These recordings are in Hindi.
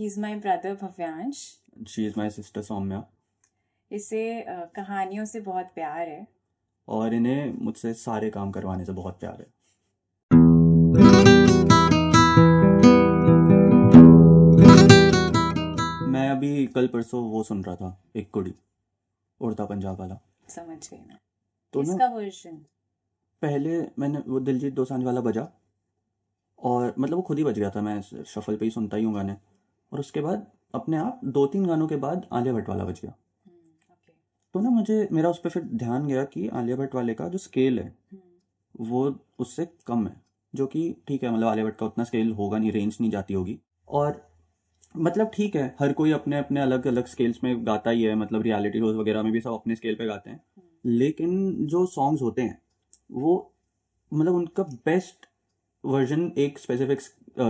He's my brother Bhavyansh. She is my sister Soumya. इसे कहानियों से बहुत प्यार है और इन्हें मुझसे सारे काम करवाने से बहुत प्यार है. मैं अभी कल परसों वो सुन रहा था, एक कुड़ी उड़ता पंजाब वाला. समझ गई मैं. तो इसका वर्जन पहले मैंने वो दिलजीत दोसांझ वाला बजा और मतलब वो खुद ही बज गया था. मैं शफल पे ही सुनता ही हूँ गाने. और उसके बाद अपने आप 2-3 गानों के बाद आलिया भट्ट वाला बज गया. तो ना मुझे मेरा उस पर फिर ध्यान गया कि आलिया भट्ट वाले का जो स्केल है वो उससे कम है, जो कि ठीक है. मतलब आलिया भट्ट का उतना स्केल होगा नहीं, रेंज नहीं जाती होगी. और मतलब ठीक है, हर कोई अपने अपने अलग अलग स्केल्स में गाता ही है. मतलब रियलिटी शोज वगैरह में भी सब अपने स्केल पे गाते हैं. लेकिन जो सॉन्ग्स होते हैं वो मतलब उनका बेस्ट वर्जन एक स्पेसिफिक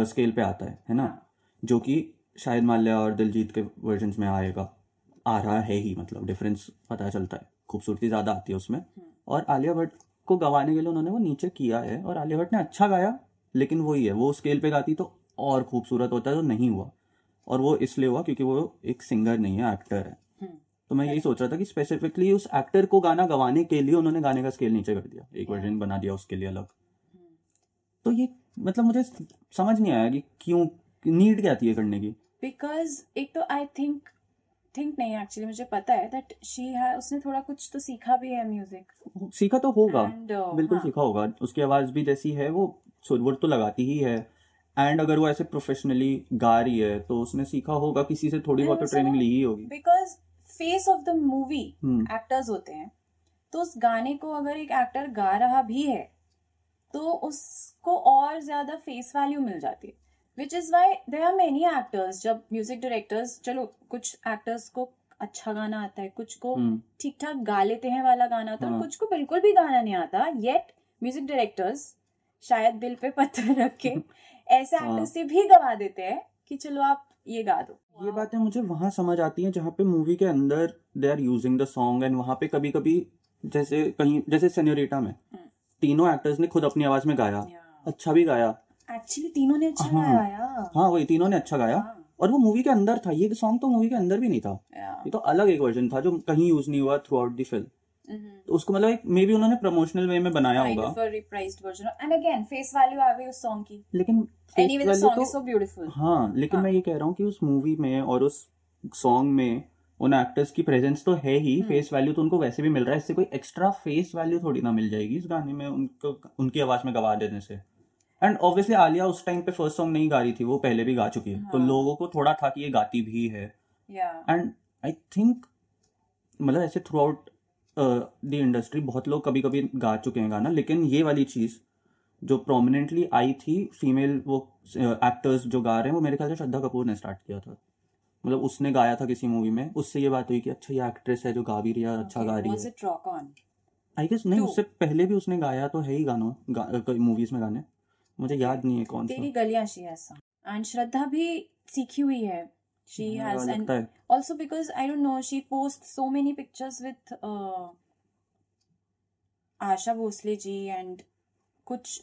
स्केल पे आता है ना, जो कि शाहिद माल्या और दिलजीत के वर्जन्स में आएगा, आ रहा है ही. मतलब डिफरेंस पता चलता है, खूबसूरती ज़्यादा आती है उसमें. और आलिया भट्ट को गवाने के लिए उन्होंने वो नीचे किया है और आलिया भट्ट ने अच्छा गाया. लेकिन वही है, वो स्केल पे गाती तो और खूबसूरत होता है, तो नहीं हुआ. और वो इसलिए हुआ क्योंकि वो एक सिंगर नहीं है, एक्टर है. तो मैं यही सोच रहा था कि स्पेसिफिकली उस एक्टर को गाना गवाने के लिए उन्होंने गाने का स्केल नीचे कर दिया, एक वर्जन बना दिया उसके लिए अलग. तो ये मतलब मुझे समझ नहीं आया कि क्यों, नीड क्या थी ये करने की. बिकॉज एक तो आई थिंक नहीं, एक्चुअली मुझे पता है दैट उसने थोड़ा कुछ तो सीखा भी है म्यूजिक. सीखा तो होगा, बिल्कुल सीखा होगा. उसकी आवाज़ भी जैसी है वो सुर तो लगाती ही है. एंड अगर वो ऐसे प्रोफेशनली गा रही है तो उसने सीखा होगा, किसी से थोड़ी बहुत ट्रेनिंग ली ही होगी. Because face of the movie actors होते हैं, तो उस गाने को अगर एक एक्टर गा रहा भी है तो उसको और ज्यादा फेस वैल्यू मिल जाती है. Which is why there are many actors, जब म्यूजिक डायरेक्टर्स, चलो कुछ एक्टर्स को अच्छा गाना आता है, कुछ को ठीक ठाक गा लेते हैं वाला गाना आता है, और कुछ को बिल्कुल भी गाना नहीं आता. येट म्यूजिक डायरेक्टर्स शायद बिल पे पत्थर रख के ऐसे एक्टर्स से भी गवा देते हैं कि चलो आप ये गा दो. ये बातें मुझे वहाँ समझ आती हैं जहाँ पे मूवी के अंदर they are using the song. And वहाँ पे कभी कभी जैसे कहीं जैसे सेन्योरिटा में तीनों एक्टर्स ने खुद अपनी आवाज में गाया, अच्छा भी गाया. एक्चुअली तीनों ने अच्छा गाया. हाँ वही, तीनों ने अच्छा गाया. और वो मूवी के अंदर था, ये सॉन्ग तो मूवी के अंदर भी नहीं था. ये तो अलग एक वर्जन था जो कहीं यूज नहीं हुआ थ्रू आउट द फिल्म. तो उसको मतलब एक मे बी उन्होंने प्रमोशनल वे में बनाया होगा. लेकिन हाँ, लेकिन मैं ये कह रहा हूँ कि उस मूवी में और उस सॉन्ग में उन एक्टर्स की प्रेजेंस तो है ही, फेस वैल्यू तो उनको वैसे भी मिल रहा है. इससे कोई एक्स्ट्रा फेस वैल्यू थोड़ी ना मिल जाएगी इस गाने में उनको उनकी आवाज में गवा देने से. एंड ऑब्वियसली आलिया उस टाइम पे फर्स्ट सॉन्ग नहीं गा रही थी, वो पहले भी गा चुकी है. तो लोगों को थोड़ा था कि ये गाती भी है. एंड आई थिंक मतलब ऐसे थ्रू आउट द इंडस्ट्री बहुत लोग कभी कभी गा चुके हैं गाना. लेकिन ये वाली चीज़ जो प्रोमिनेंटली आई थी, फीमेल वो एक्टर्स जो गा रहे हैं, वो मेरे ख्याल से श्रद्धा कपूर ने स्टार्ट किया था. मतलब उसने गाया था किसी मूवी में, उससे ये बात हुई कि अच्छा ये एक्ट्रेस है जो गा भी रही है, अच्छा गा रही है. आई गेस नहीं, उससे पहले भी उसने गाया तो है ही गानों मूवीज में गाने. मुझे याद नहीं है कौन सा. तेरी गलियां शी है सा. एंड श्रद्धा भी सीखी हुई है. She has and also because I don't know, she post so many pictures with Asha Bhosle ji and कुछ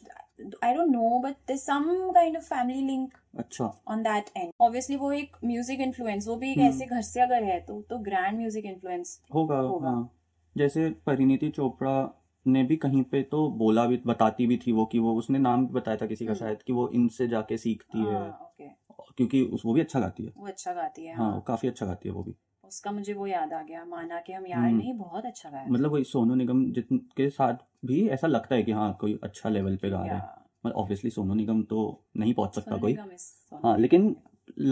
I don't know but there some kind of family link. अच्छा ऑन दैट एंड ऑब्वियसली वो एक म्यूजिक इन्फ्लुएंस, वो भी एक ऐसे घर से अगर है तो ग्रैंड म्यूजिक इन्फ्लुएंस होगा. हाँ, जैसे परिणीति चोपड़ा ने भी कहीं पे तो बोला भी, बताती भी थी वो कि वो, उसने नाम भी बताया था किसी का शायद, कि वो इनसे जाके सीखती है क्योंकि वो भी अच्छा गाती है. वो अच्छा गाती है. हाँ, काफी अच्छा गाती है वो भी. उसका मुझे वो याद आ गया, माना कि हम यार नहीं, बहुत अच्छा गाया. मतलब वही सोनू निगम जिनके साथ भी ऐसा लगता है कि हाँ कोई अच्छा लेवल पे गा रहा है. मतलब ऑब्वियसली सोनू निगम तो नहीं पहुंच सकता कोई, हाँ, लेकिन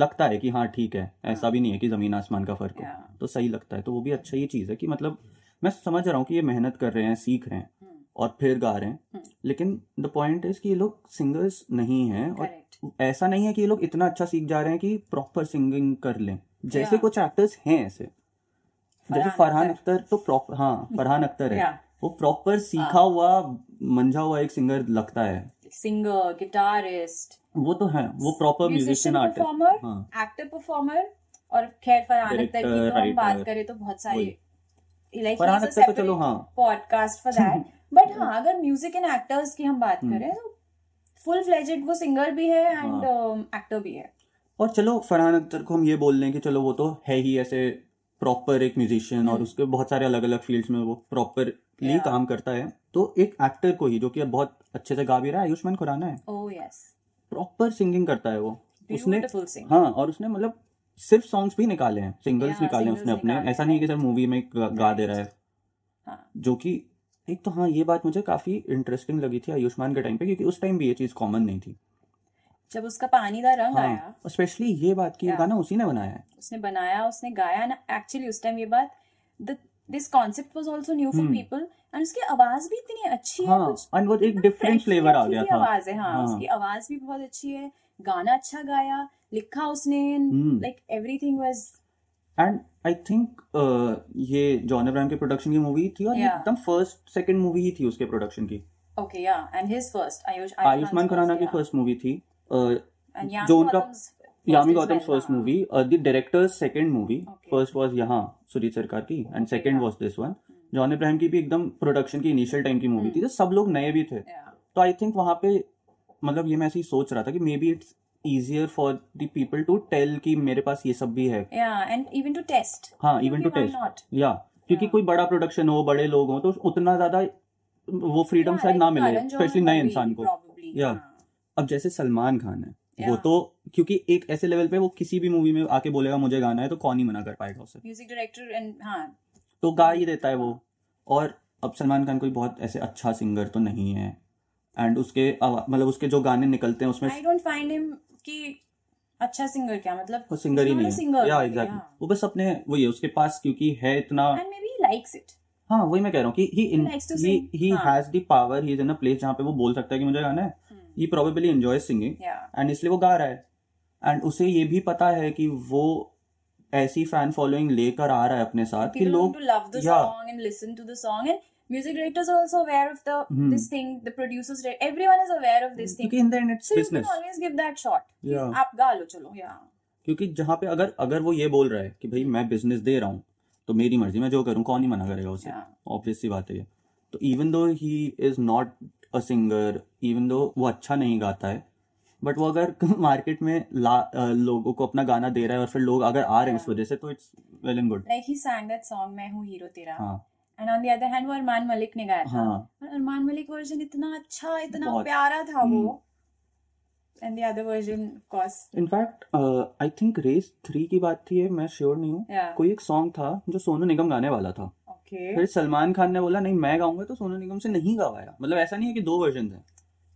लगता है कि हाँ ठीक है, ऐसा भी नहीं है कि जमीन आसमान का फर्क हो, तो सही लगता है. तो वो भी अच्छा ही चीज है कि मतलब मैं समझ रहा हूँ कि ये मेहनत कर रहे हैं, सीख रहे हैं और फिर गा रहे हैं. लेकिन द पॉइंट इज कि ये लोग सिंगर्स नहीं हैं. और ऐसा नहीं है कि ये लोग इतना अच्छा सीख जा रहे हैं कि प्रॉपर सिंगिंग कर लें, जैसे कुछ एक्टर्स हैं ऐसे, जैसे फरहान अख्तर. तो प्रॉपर, हाँ फरहान अख्तर है, वो प्रॉपर सीखा हुआ, मंझा हुआ एक सिंगर लगता है, सिंगर, गिटारिस्ट, वो तो है, वो proper musician, artist, actor, performer. और खैर फरहान अख्तर की तो हम बात करें तो बहुत सारे पॉडकास्ट फॉर दैट. बट हाँ, अगर म्यूजिक एंड एक्टर्स की हम बात करें तो फुल फ्लेजेड वो सिंगर भी है एंड एक्टर भी है. और चलो फरहान अख्तर को हम ये बोल लें कि चलो वो तो है ही ऐसे प्रॉपर एक म्यूजिशियन और उसके बहुत सारे अलग अलग फील्ड्स में वो प्रॉपरली काम करता है, तो एक एक्टर को ही जो कि बहुत अच्छे से गा भी रहा है, आयुष्मान खुराना है, प्रॉपर सिंगिंग करता है वो, उसने हाँ, और उसने मतलब सिर्फ सॉन्ग्स भी निकाले हैं, सिंगल्स निकाले हैं उसने अपने, ऐसा नहीं कि सिर्फ मूवी में गा दे रहा है जो कि एक तो हाँ ये बात मुझे काफी इंटरेस्टिंग लगी थी आयुष्मान के टाइम पे, क्योंकि उस टाइम भी ये चीज कॉमन नहीं थी। जब उसका पानी दा रंग आया स्पेशली, ये बात की गाना उसी ने बनाया है, उसने बनाया, उसने गाया ना एक्चुअली उस टाइम, ये बात this concept was also new for people and उसकी आवाज भी इतनी अच्छी है एंड वो एक डिफरेंट फ्लेवर आ गया था, आवाज है हाँ उसकी आवाज भी बहुत अच्छी है, गाना अच्छा गाया, लिखा उसने, like everything was and I think ये जॉन अब्राहम के प्रोडक्शन की मूवी थी और एकदम फर्स्ट सेकंड मूवी ही थी उसके प्रोडक्शन की। Okay yeah and his first Ayushmann Khurana की फर्स्ट मूवी थी जो उनका Yami Gautam first movie, the directors second movie, first was यहाँ सुजीत सरकार की and second was this one. John Abraham की भी एकदम प्रोडक्शन की इनिशियल टाइम की मूवी थी, तो सब लोग नए भी थे, तो आई थिंक वहाँ पे मतलब ये मैं ऐसे ही सोच रहा था कि maybe it's easier for the people to tell कि मेरे पास ये सब भी है। Yeah, and even to test. हाँ, even to test. Why not? Yeah, क्योंकि कोई बड़ा प्रोडक्शन हो, बड़े लोग हो, तो उतना ज्यादा वो फ्रीडम शायद ना मिले, स्पेशली नए इंसान को। Yeah. अब जैसे सलमान खान है, वो तो क्योंकि एक ऐसे लेवल पे वो किसी भी मूवी में आके बोलेगा मुझे गाना है, तो कौन ही मना कर पाएगा उसे। म्यूजिक डायरेक्टर एंड हाँ, तो गा ही देता है वो। और अब सलमान खान कोई बहुत ऐसे अच्छा सिंगर तो नहीं है एंड उसके मतलब उसके जो गाने निकलते हैं उसमें I don't find him कि अच्छा सिंगर, क्या मतलब वो सिंगर ही नहीं है या एग्जैक्टली वो बस अपने वो ये उसके पास क्योंकि है इतना and may be he likes it. हां वही मैं कह रहा हूं कि he has the power, he is in a place जहां पे वो बोल सकता है कि मुझे गाना है, he probably enjoy singing and इसलिए वो गा रहा है एंड उसे ये भी पता है कि वो ऐसी फैन फॉलोइंग लेकर आ रहा है अपने साथ कि लोग love the song and listen to the song and music directors are also aware of the this thing, the producers, everyone is aware of this thing in the internet so business, you can always give that shot aap ga lo chalo kyunki jahan pe agar wo ye bol raha hai ki bhai main business de raha hu to meri marzi main jo karu kaun hi mana karega usse obvious सी बात है। तो even though he is not a singer, even though वो अच्छा नहीं गाता है, बट वो अगर मार्केट में लोगों को अपना गाना दे रहा है और फिर लोग अगर आ रहे हैं उस वजह से, तो it's well and good, like he sang that song मैं हूं हीरो तेरा। हाँ, and on the other hand वो अरमान मलिक ने गाया था, और अरमान मलिक वर्जन इतना अच्छा, इतना प्यारा था वो, and the other version of course, in fact I think race 3 की बात थी, मैं श्योर नहीं हूँ, कोई एक सॉन्ग था जो सोनू निगम गाने वाला था, फिर सलमान खान ने बोला नहीं मैं गाऊंगा, तो सोनू निगम से नहीं गावाया। मतलब ऐसा नहीं है कि दो वर्जन है,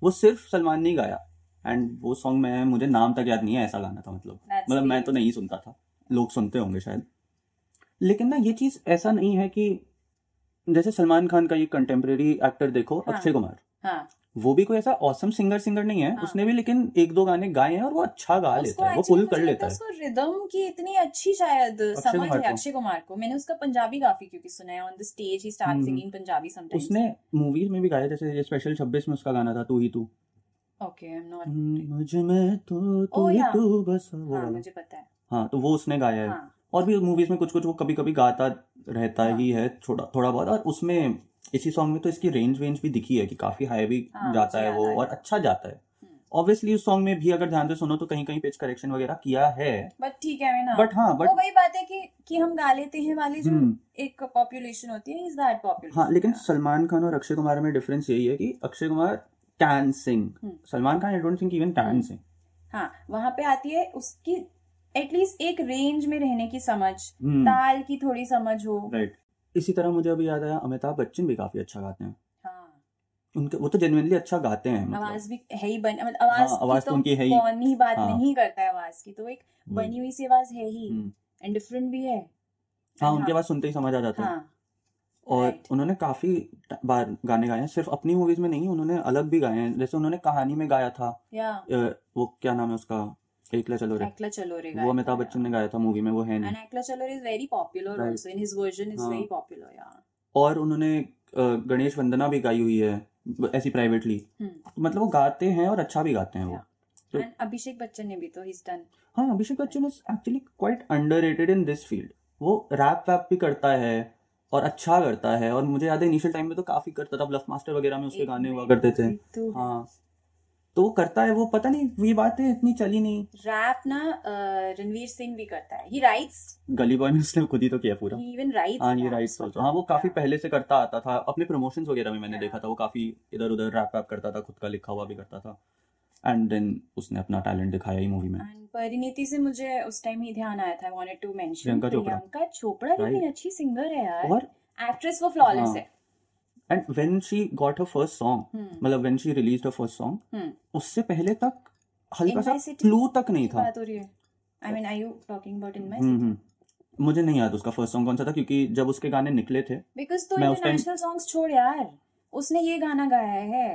वो सिर्फ सलमान ने गाया एंड वो सॉन्ग में मुझे नाम तक याद नहीं है, ऐसा गाना था, मतलब मैं तो नहीं सुनता था, लोग सुनते होंगे शायद, लेकिन ना ये चीज ऐसा नहीं है कि जैसे सलमान खान का ये कंटेम्प्रेरी एक्टर देखो अक्षय कुमार, वो भी कोई ऐसा ऑसम सिंगर नहीं है, उसने भी लेकिन एक दो गाने गाए हैं और वो अच्छा गा लेता है, वो पुल कर लेता है, उसको रिदम की इतनी अच्छी शायद समझ है अक्षय कुमार को। मैंने उसका पंजाबी काफी क्योंकि सुना है, on the stage he start singing Punjabi sometimes, उसने मूवीज में भी गाया, जैसे स्पेशल 26 में उसका गाना था तू ही तू। ओके आई एम नॉट मुझे मैं तो तू ही तू बस वो मुझे पता है हां, तो वो उसने गाया है और भी मूवीज में कुछ वो कभी गाता रहता ही है थोड़ा बहुत, और उसमें इसी सॉन्ग में तो इसकी रेंज भी दिखी है कि काफी हाई भी जाता है वो और अच्छा जाता है। ऑब्वियसली उस सॉन्ग में भी अगर ध्यान से सुनो तो कहीं पेज करेक्शन वगैरह किया है, बट ठीक है ना, बट हाँ, बट वो वही बात है कि हम गा लेते हैं वाली जो एक पॉपुलेशन होती है, इज दैट पॉपुलेशन। हाँ, लेकिन सलमान खान और अक्षय कुमार में डिफरेंस यही है कि Akshay Kumar can sing, Salman Khan I don't think even can sing. हाँ, वहाँ पे आती है उसकी एटलीस्ट एक रेंज में रहने की समझ, ताल की थोड़ी समझ हो, राइट। इसी तरह मुझे अभी याद आया अमिताभ बच्चन भी काफी अच्छा गाते हैं। हाँ, उनके वो तो जेन्युइनली अच्छा गाते हैं, मतलब आवाज भी है ही बनी, मतलब आवाज तो उनकी है ही, कौन ही बात नहीं करता है आवाज की, तो एक बनी हुई सी आवाज है ही एंड डिफरेंट भी है। हाँ, उनके आवाज सुनते ही समझ आ जाता है। और उन्होंने काफी बार गाने गाए हैं, सिर्फ अपनी मूवीज में नहीं, उन्होंने अलग भी गाए हैं, जैसे उन्होंने कहानी में गाया था, वो क्या नाम है उसका, एकला चलो रे, वो अमिताभ बच्चन ने गाया था मूवी में, वो है नहीं। Ekla Chalo Re is very popular also, in his version is very popular. यार, और उन्होंने गणेश वंदना भी गाई हुई है ऐसी प्राइवेटली, तो मतलब वो गाते हैं और अच्छा भी गाते हैं वो। तो अभिषेक बच्चन ने भी तो ही इज डन। हां, Abhishek Bachchan is actually quite underrated in this field, वो रैप भी करता है और अच्छा करता है, और मुझे याद है इनिशियल टाइम में तो काफी करता था, ब्लफ मास्टर वगैरह में उसके गाने हुआ करते थे। हां, तो वो करता है, वो पता नहीं ये बात है इतनी चली नहीं। रैप ना रणवीर सिंह भी करता है, he writes, गली बॉय में उसने खुद ही तो किया पूरा, he even writes, हाँ ये राइट्स सोचो, हाँ वो काफी पहले से करता आता था, अपने प्रमोशंस वगैरह में मैंने देखा था वो काफी इधर उधर रैप वैप करता था, खुद का लिखा हुआ भी करता था। एंड देन उसने अपना टैलेंट दिखाया ही मूवी में। एंड परिणीति से मुझे उस टाइम ही ध्यान आया था, wanted to mention Priyanka Chopra, कितनी अच्छी सिंगर है यार, और एक्ट्रेस वो फ्लॉलेस है। And when she got her first song, मतलब when she released her first song, उससे पहले तक हल्का सा क्लू तक नहीं था। I mean are you talking about in my city? मुझे नहीं याद उसका फर्स्ट सॉन्ग कौन सा था, क्योंकि जब उसके गाने निकले थे, बिकॉज़ तो इंटरनेशनल सॉन्ग्स छोड़ यार, उसने ये गाना गाया है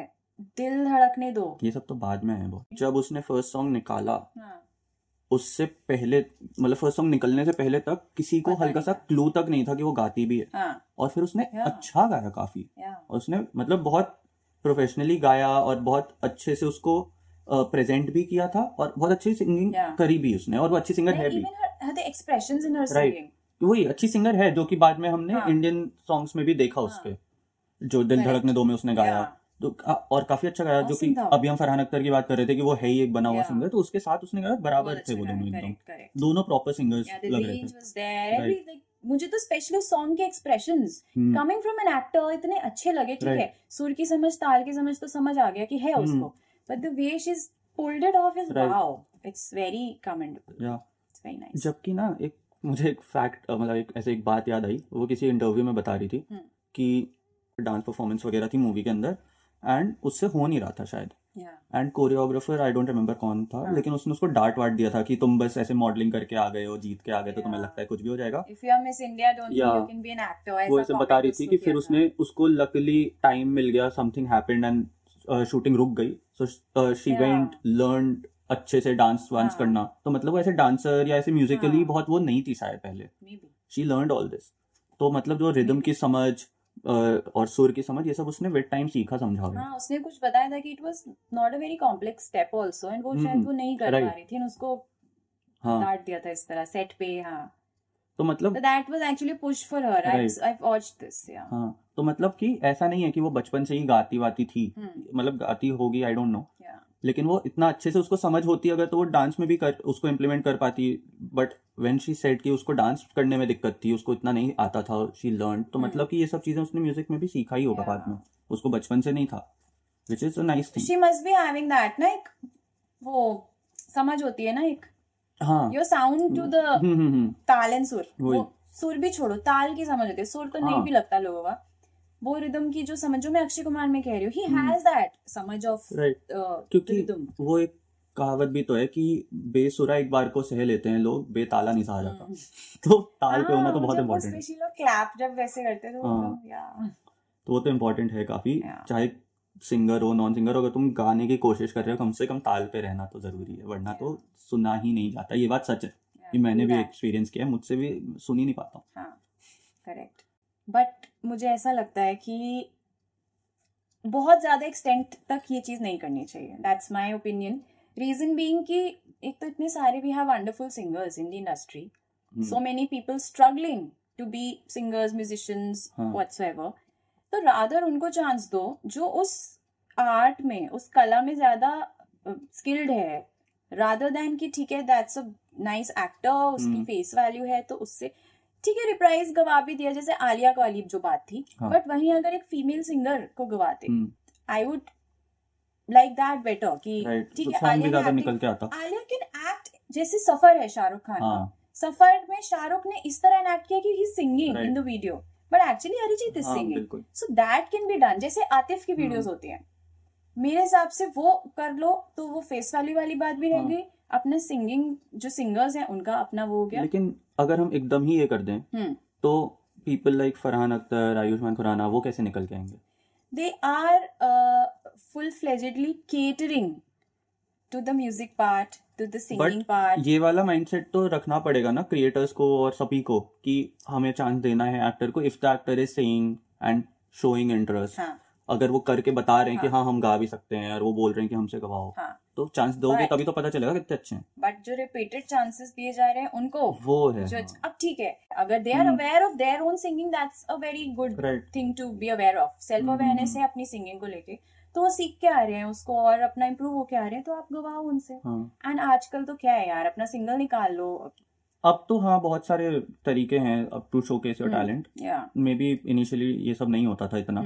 दिल धड़कने दो, ये सब तो बाद में है। वो जब उसने फर्स्ट सॉन्ग निकाला, उससे पहले मतलब फर्स्ट सॉन्ग निकलने से पहले तक किसी को हल्का सा क्लू तक नहीं था कि वो गाती भी है। और फिर उसने अच्छा गाया काफी, और उसने मतलब बहुत प्रोफेशनली गाया और बहुत अच्छे से उसको प्रेजेंट भी किया था, और बहुत अच्छी सिंगिंग करी भी उसने, और वो अच्छी सिंगर है भी, एक्सप्रेशंस इन हर सिंगिंग, वही अच्छी सिंगर है, जो कि बाद में हमने इंडियन सॉन्ग्स में भी देखा उसके, जो दिल धड़कने दो में उसने गाया तो, और काफी अच्छा गाया, जो कि अभी हम फरहान अख्तर की बात कर रहे थे कि वो है ही एक बना हुआ सिंगर, तो उसके साथ उसने गाया, बराबर थे वो दोनों, एकदम दोनों प्रॉपर सिंगर्स लग रहे थे मुझे तो। स्पेशली सॉन्ग के expressions coming from an actor इतने अच्छे लगे, ठीक है सुर की समझ, ताल की समझ तो समझ आ गया कि है उसको, but the way she is pulled it off is wow, it's very commendable, it's very nice. जबकि ना एक मुझे एक फैक्ट मतलब ऐसे एक बात याद आई, वो किसी इंटरव्यू में बता रही थी कि डांस परफॉर्मेंस वगैरह थी मूवी के अंदर, एंड उससे हो नहीं रहा था शायद, and choreographer I don't remember कौन था, लेकिन उसने उसको डांट वाट दिया था कि तुम बस ऐसे मॉडलिंग करके आ गए हो, जीत के आ गए, तो तुम्हें लगता है कुछ भी हो जाएगा। If you are Miss India don't you can be an actor, वो ऐसे बता रही थी कि फिर उसने उसको लकीली टाइम मिल गया, समथिंग हैपेंड एंड शूटिंग रुक गई, सो शी वेंट लर्न अच्छे से डांस वांस करना, तो मतलब वो ऐसे डांसर या ऐसे म्यूजिकली बहुत वो नहीं थी शायद पहले, शी लर्नड ऑल दिस, तो मतलब जो रिदम की समझ और सुर की समझ ये सब उसने विद टाइम सीखा समझा। हाँ, उसने कुछ बताया था कि it was not a very complex step also, and वो शायद वो नहीं कर पा रही थी और उसको डांट दिया था इस तरह सेट पे। हाँ तो मतलब that was actually push for her, I watched this. हाँ तो मतलब कि ऐसा नहीं है कि वो बचपन से ही गाती वाती थी, मतलब गाती होगी आई डोंट नो, लेकिन वो इतना अच्छे से उसको समझ होती अगर तो वो डांस में भी उसको इम्प्लीमेंट कर पाती, बट व्हेन शी सेड कि उसको डांस करने में दिक्कत थी, उसको इतना नहीं आता था, शी लर्न, तो मतलब कि ये सब चीजें उसने म्यूजिक में भी सीखा ही होगा बाद में, उसको बचपन से नहीं था, which is a nice thing, she must be having that ना एक वो समझ होती है ना एक, हाँ your sound to the taal and sur, वो सुर भी छोड़ो ताल की समझ होती है, सुर तो नहीं भी लगता लोगों का, वो रिदम की जो समझो मैं अक्षय कुमार में कह रही हूँ, he has that समझ of रिदम। वो एक कहावत भी तो है कि बेसुरा एक बार को सह लेते हैं लोग, बेताला नहीं सहा जाता, तो ताल पे होना तो बहुत इम्पोर्टेंट है। स्पेशली लोग क्लैप जब वैसे करते हैं तो वो तो इम्पोर्टेंट है काफी, चाहे सिंगर हो नॉन सिंगर हो, अगर तुम गाने की कोशिश कर रहे हो कम से कम ताल पे रहना तो जरूरी है, वरना तो सुना ही नहीं जाता। ये बात सच है कि मैंने भी एक्सपीरियंस किया है, मुझसे भी सुन ही नहीं पाता हूँ। बट मुझे ऐसा लगता है कि बहुत ज़्यादा एक्सटेंट तक ये चीज़ नहीं करनी चाहिए, that's my opinion. Reason being कि एक तो इतने सारे we have wonderful singers in the industry, so many people struggling to be singers musicians whatever, तो रादर उनको चांस दो जो उस आर्ट में उस कला में ज़्यादा स्किल्ड है, रादर दैन कि ठीक है दैट्स अ नाइस एक्टर, उसकी फेस वैल्यू है तो उससे ठीक है रिप्राइज गवा भी दिया, जैसे आलिया को अलीब जो बात थी, बट वहीं अगर एक फीमेल सिंगर को गवाते I would like that better कि ठीक है आलिया कैन एक्ट, जैसे सफर है शाहरुख खान का, सफर में शाहरुख ने इस तरह एन एक्ट किया कि he singing in the video but actually Arijit is singing, so that can be done. जैसे आतिफ की वीडियोज होती है, मेरे हिसाब से वो कर लो तो वो फेस वैल्यू वाली बात भी रह गई, अपने सिंगिंग जो सिंगर्स हैं उनका अपना वो हो गया। लेकिन अगर हम एकदम ही ये कर दें तो पीपल लाइक फरहान अख्तर, आयुष्मान खुराना, वो कैसे निकल के आएंगे? They are full fledgedly catering to the music part, to the singing part. ये वाला माइंडसेट तो रखना पड़ेगा ना क्रिएटर्स को और सभी को कि हमें चांस देना है एक्टर को, if the actor is singing and showing interest, अगर वो करके बता रहे हैं कि हाँ हम गा भी सकते हैं और वो बोल रहे हैं कि हमसे गवाओ, तो चांस दोगे तभी तो पता चलेगा कितने अच्छे हैं। बट जो रिपीटेड चांसेस दिए जा रहे हैं उनको वो है जो, अब ठीक है अगर they are aware of their own singing that's a very good thing to be aware of, self awareness है अपनी सिंगिंग को लेके, तो वो सीख के आ रहे हैं उसको और अपना इम्प्रूव होके आ रहे हैं, तो आप गवाओ उनसे। एंड आजकल तो क्या है यार, अपना सिंगल निकाल लो अब तो। हाँ, बहुत सारे तरीके हैं अब to showcase your talent. Maybe initially ये सब नहीं होता था इतना।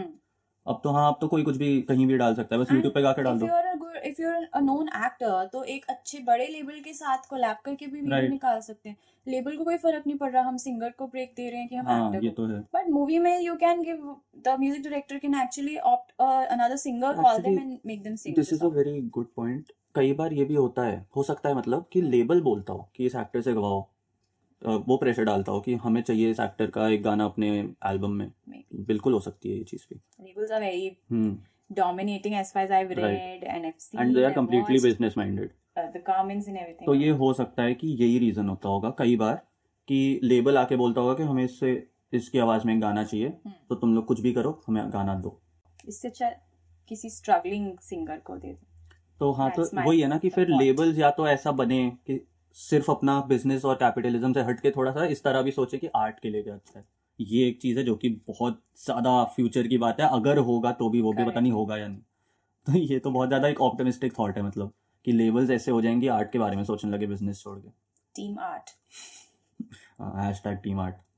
अब तो हाँ, अब तो कोई कुछ भी कहीं भी डाल सकता है, बस YouTube पे जाके डाल दो। If you are a known actor तो एक अच्छे बड़े लेबल के साथ कोलैब करके भी वीडियो निकाल सकते हैं। लेबल को कोई फर्क नहीं पड़ रहा, हम सिंगर को ब्रेक दे रहे हैं कि हम एक्टर को। बट मूवी में you can give the music director can actually opt another singer, call them and make them sing. This is a very good point. कई बार ये भी होता है, हो सकता है मतलब कि लेबल बोलता हो कि इस एक्टर से गवाओ, वो प्रेशर डालता हो कि हमें चाहिए इस एक्टर का एक गाना अपने एल्बम में। बिल्कुल हो सकती है ये चीज भी। Labels are very dominating as far as I have read and I have seen, and they are completely business minded, the comments and everything. तो ये हो सकता है कि यही रीजन होता होगा कई बार कि लेबल आके बोलता होगा कि हमें इससे इसकी आवाज में गाना चाहिए, तो तुम लोग कुछ भी करो, हमें गाना दो। इससे अच्छा किसी स्ट्रगलिंग सिंगर को दे दो। तो हाँ, तो वही है ना कि फिर लेबल्स या तो ऐसा बने कि सिर्फ अपना बिजनेस और कैपिटलिज्म से हट के थोड़ा सा इस तरह भी सोचे कि आर्ट के लिए क्या अच्छा है। ये एक चीज़ है जो कि बहुत ज़्यादा फ्यूचर की बात है, अगर होगा तो भी, वो भी पता नहीं होगा या नहीं। तो ये तो बहुत ज़्यादा एक ऑप्टिमिस्टिक थॉट है, मतलब कि लेबल्स ऐसे हो जाएंगे आर्ट के बारे में सोचने लगे बिजनेस छोड़ के। Team art, hashtag team art.